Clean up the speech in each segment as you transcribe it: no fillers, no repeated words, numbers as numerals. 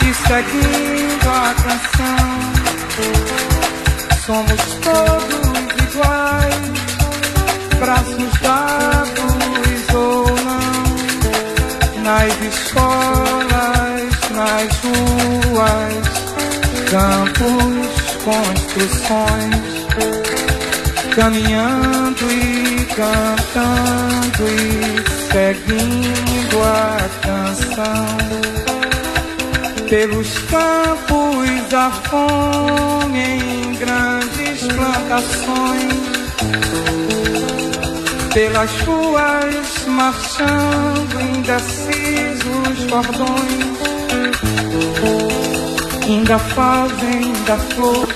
Isso aqui toca ação. Somos todos iguais, braços dados ou não. Nas escolas, nas ruas, campos, construções, caminhando e cantando e seguindo a canção. Pelos campos a fome em grandes plantações, pelas ruas marchando indecisos cordões, ainda fazem da flor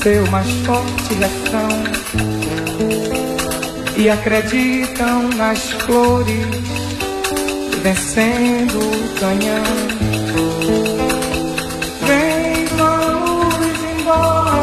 seu mais forte refrão e acreditam nas flores vencendo o canhão. Vem, vamos embora.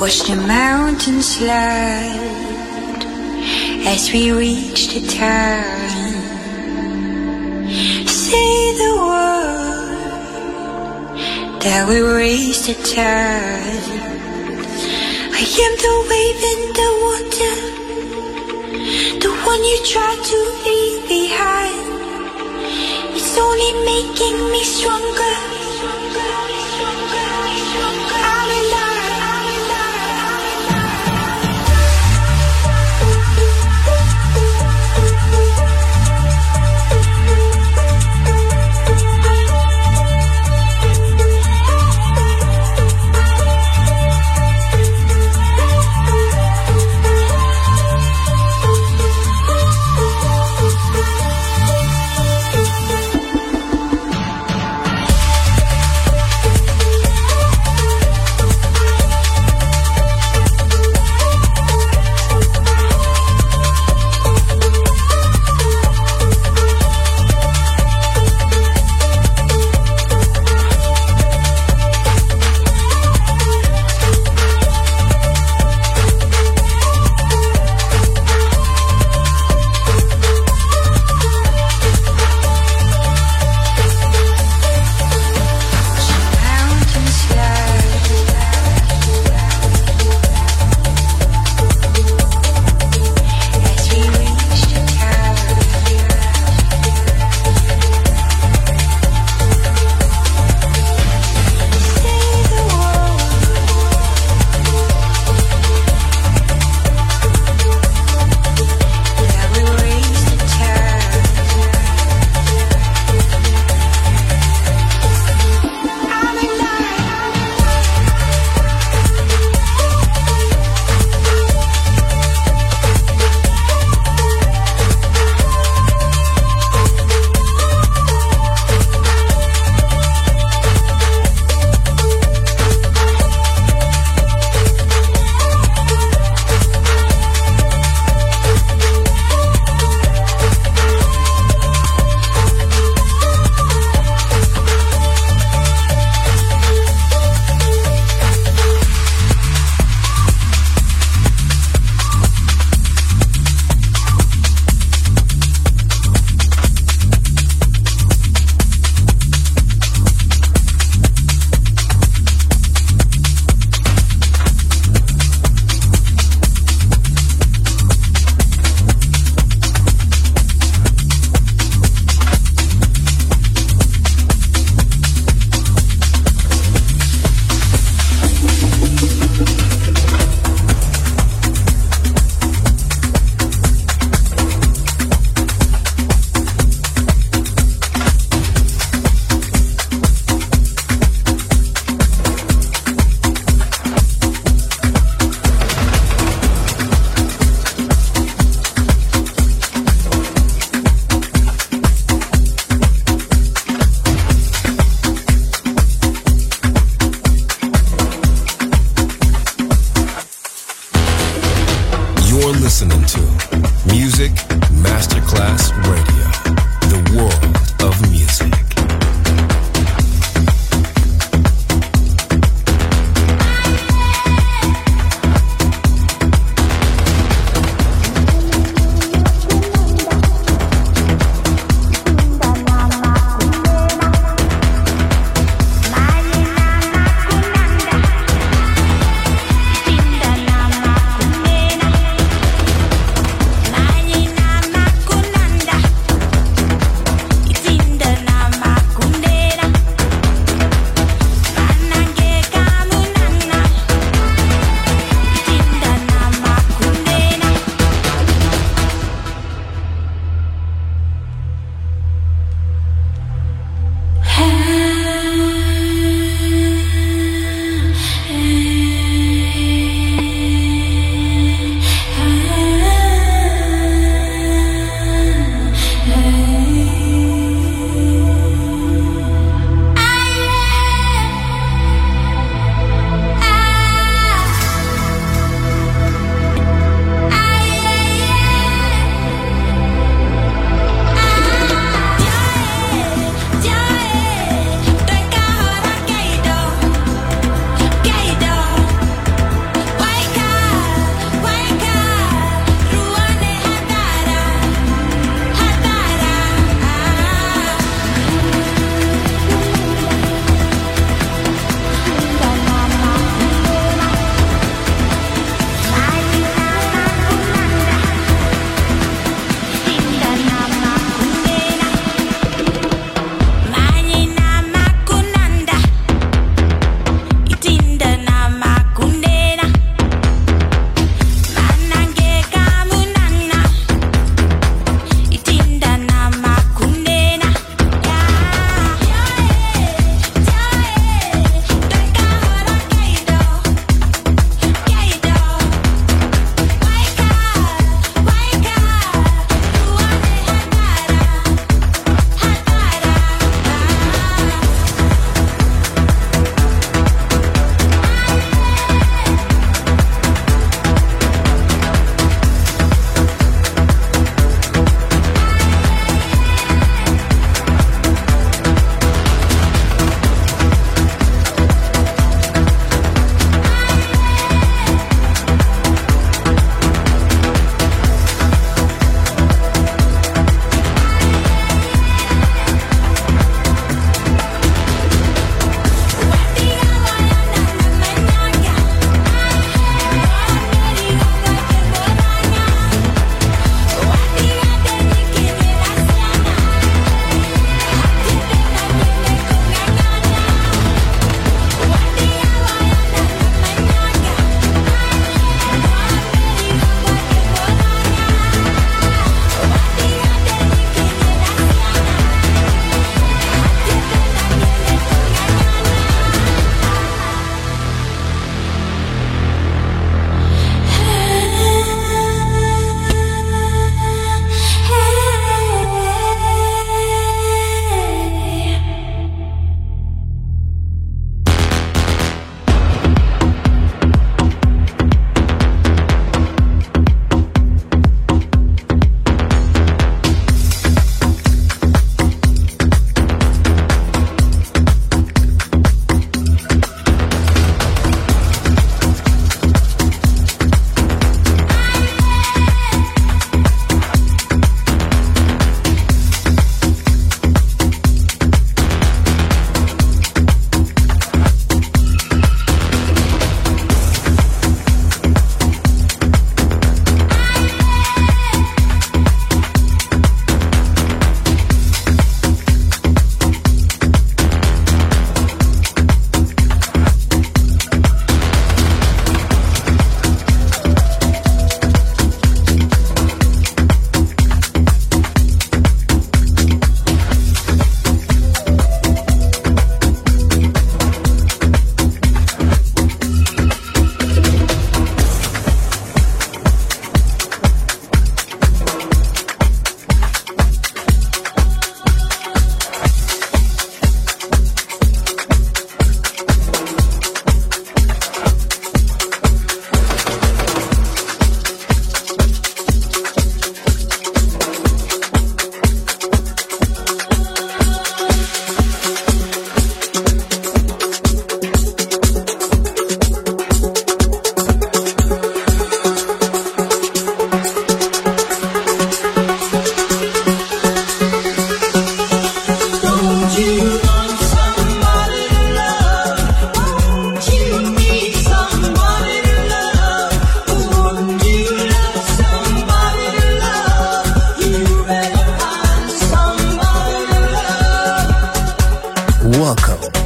Watch the mountain slide as we reach the town. Say the word that we raise the tide. I am the wave in the water, the one you try to leave behind. It's only making me stronger.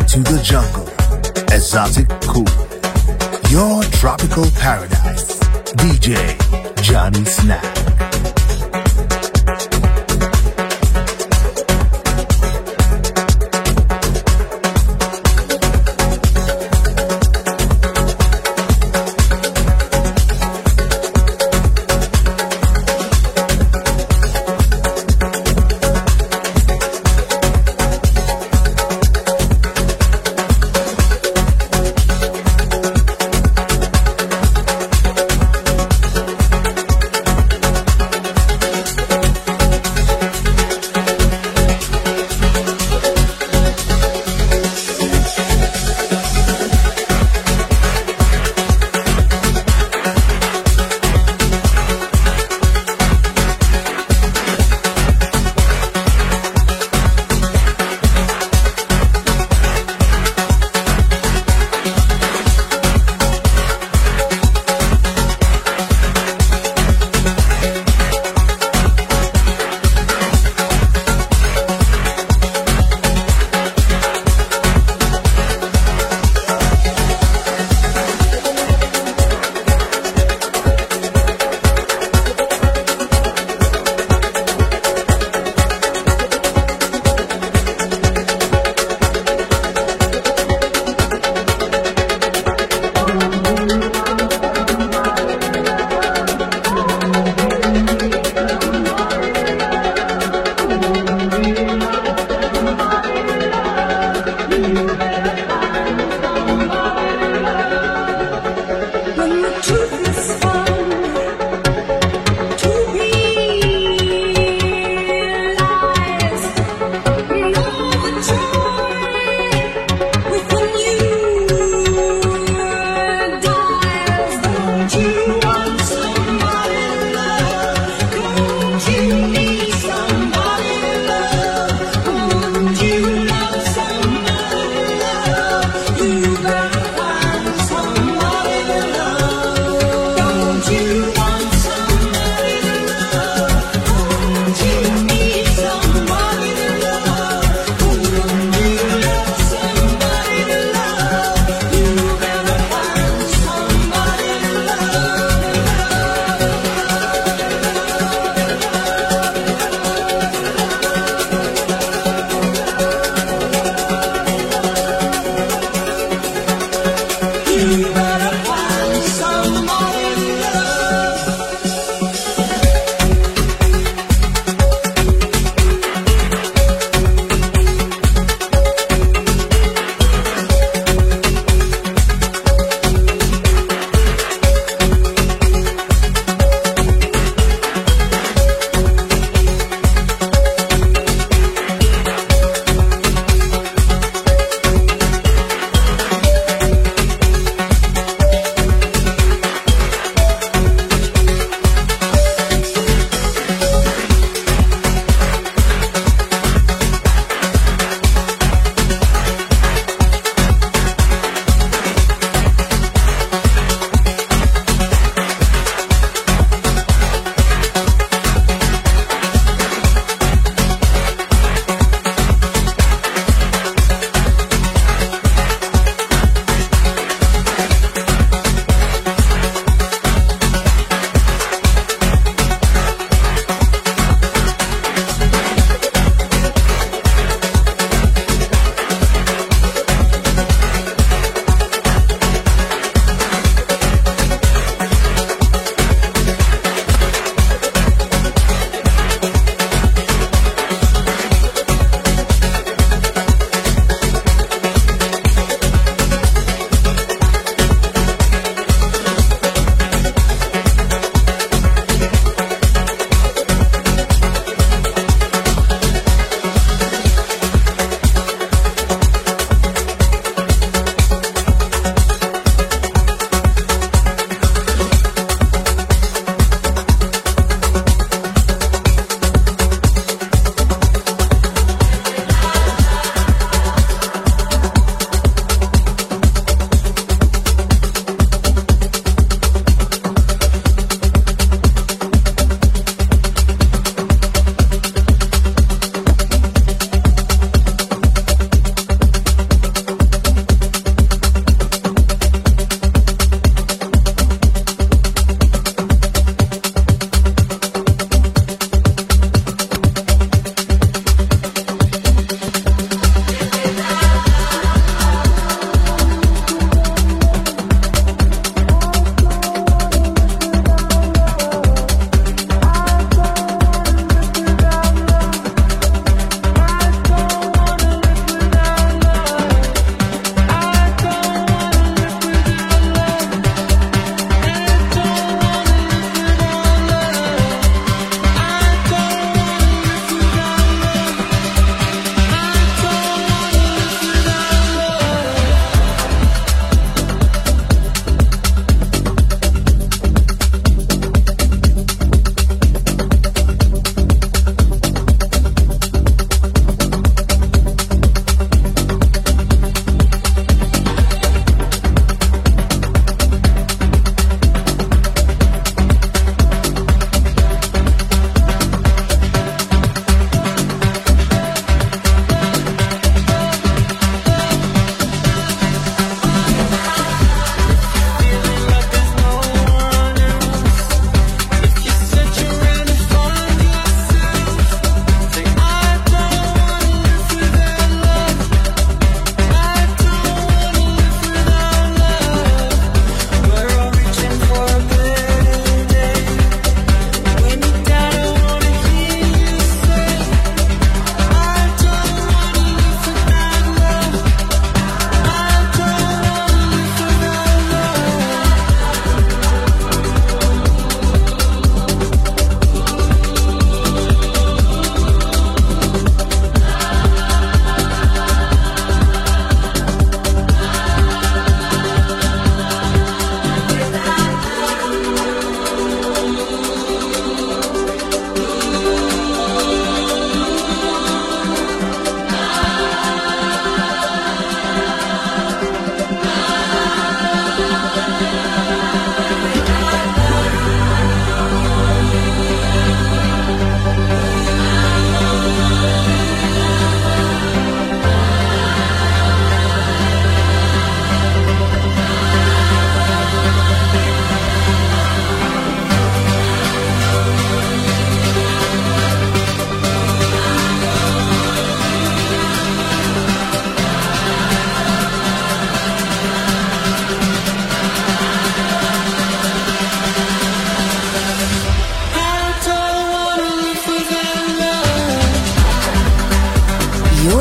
to the jungle. Exoticool, your tropical paradise. DJ Johnny Snack.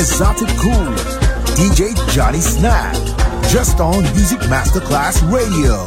Exoticool, DJ Johnny Snack, just on Music Masterclass Radio.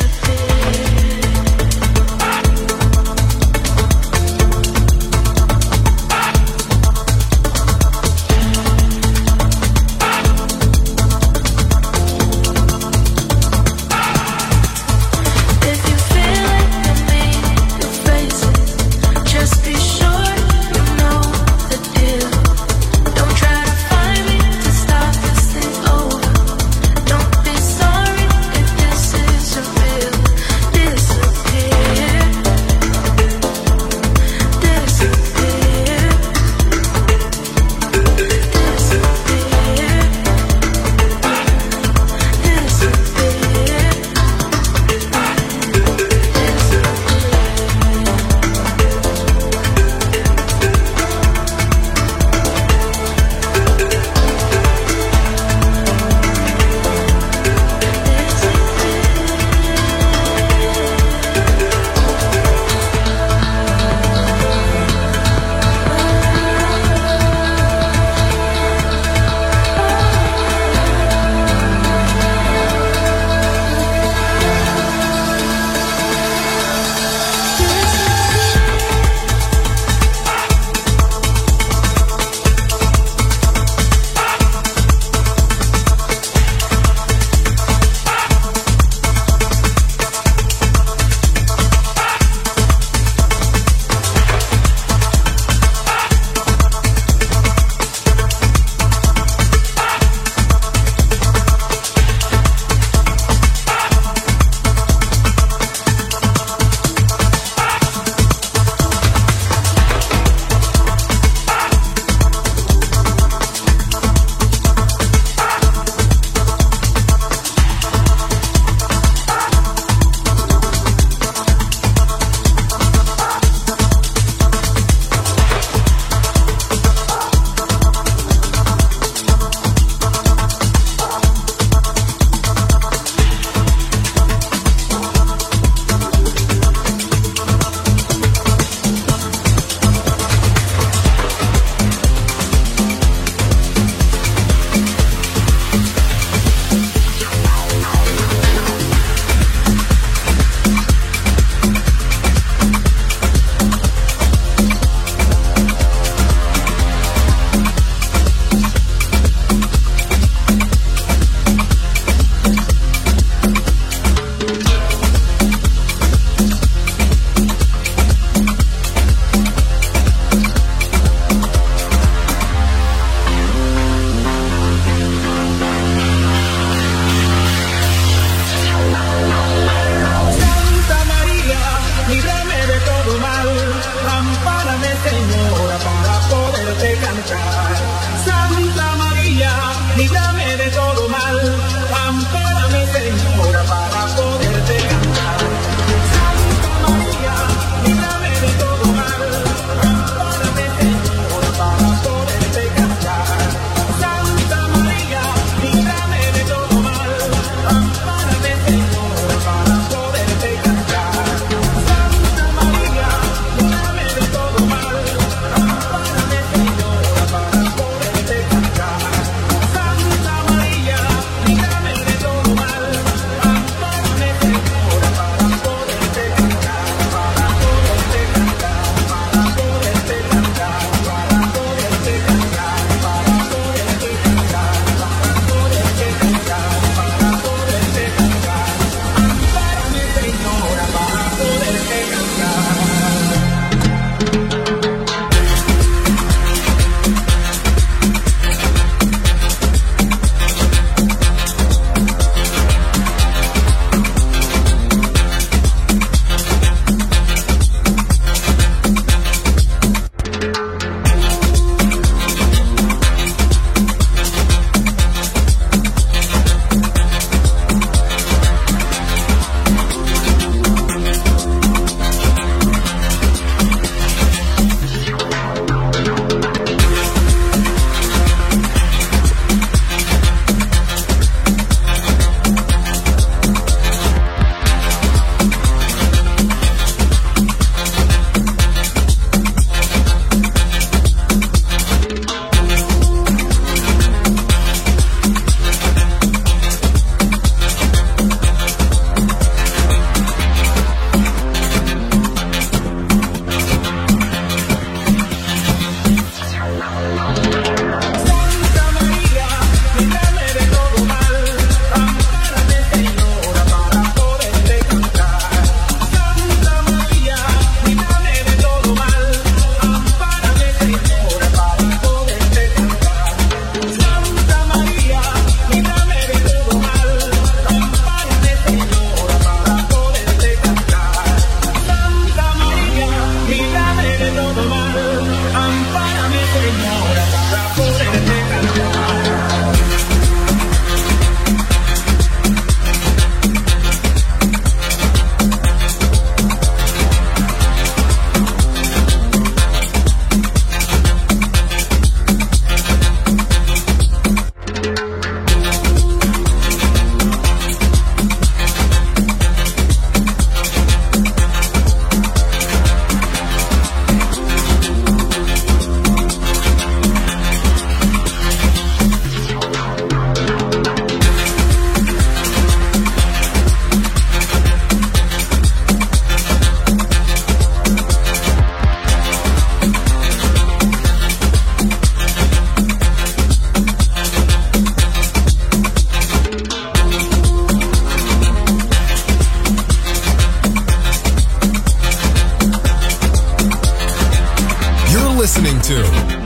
to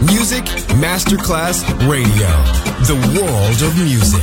Music Masterclass Radio, the world of music.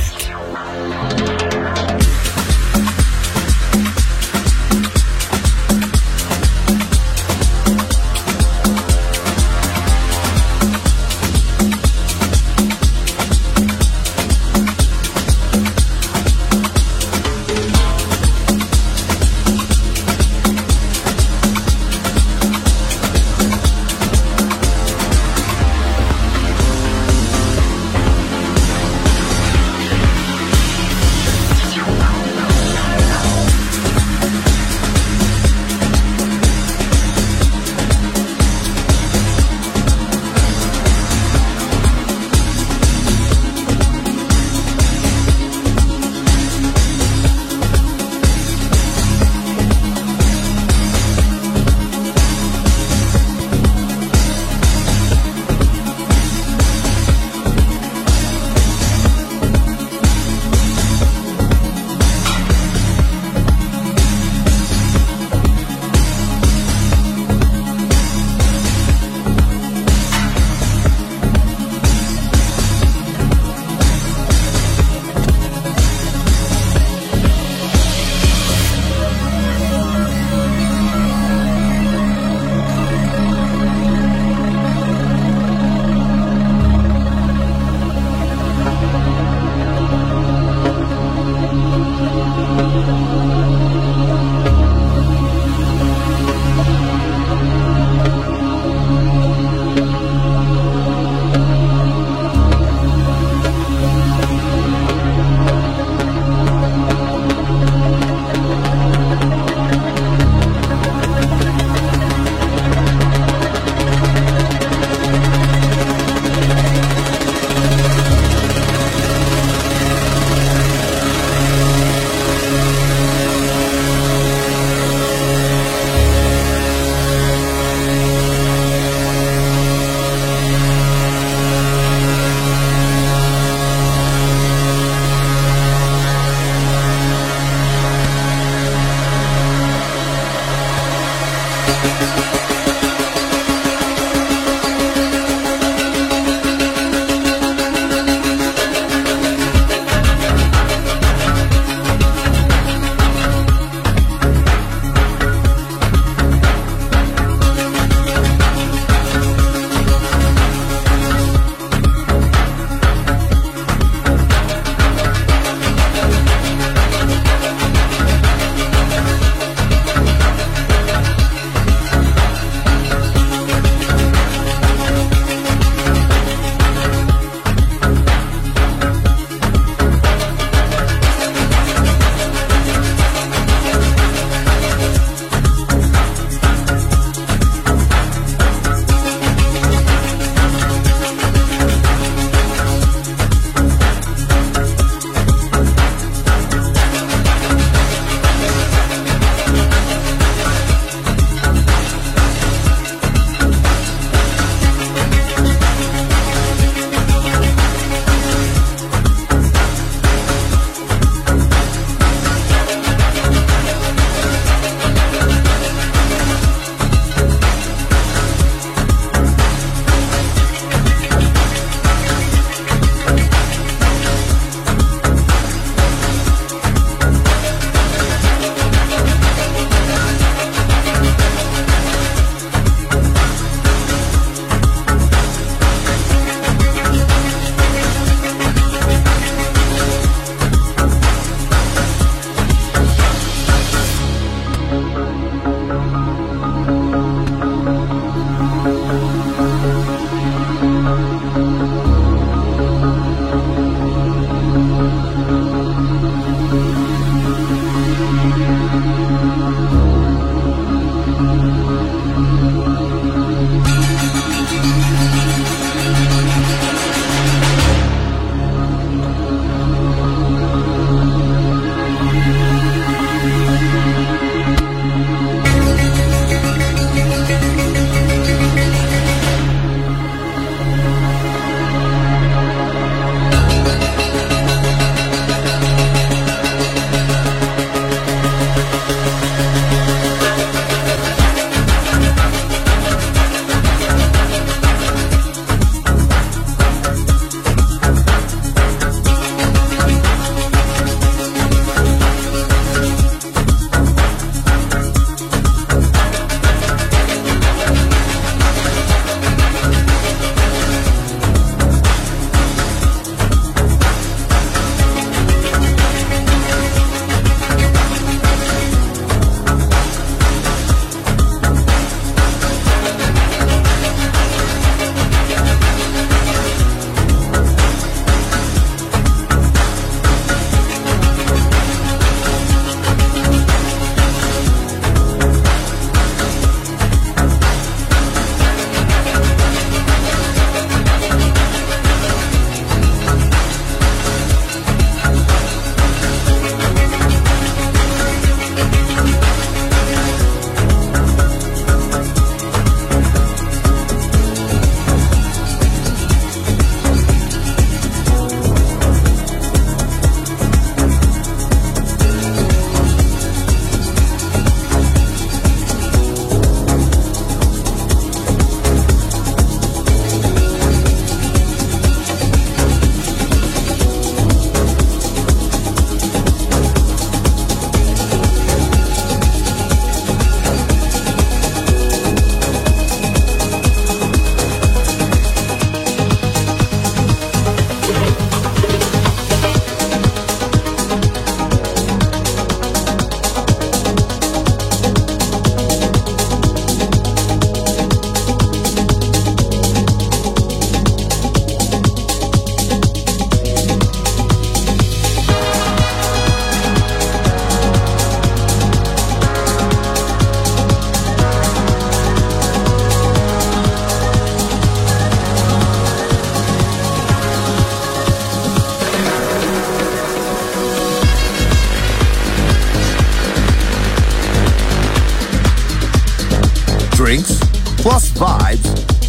drinks plus vibes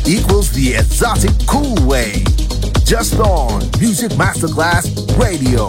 equals the exotic cool way. Just on Music Masterclass Radio.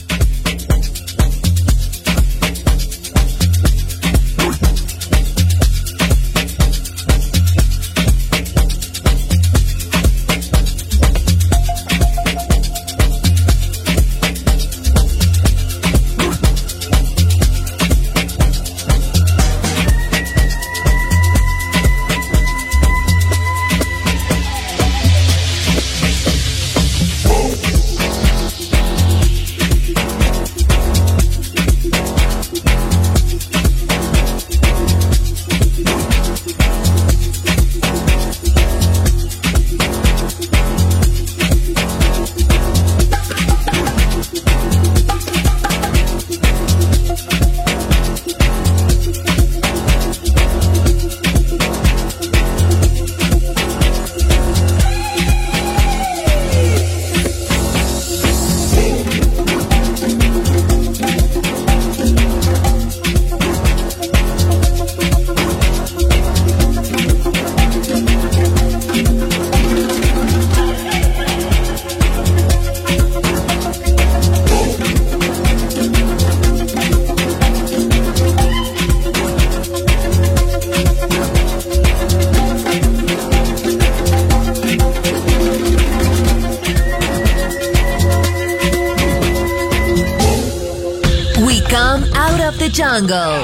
We come out of the jungle.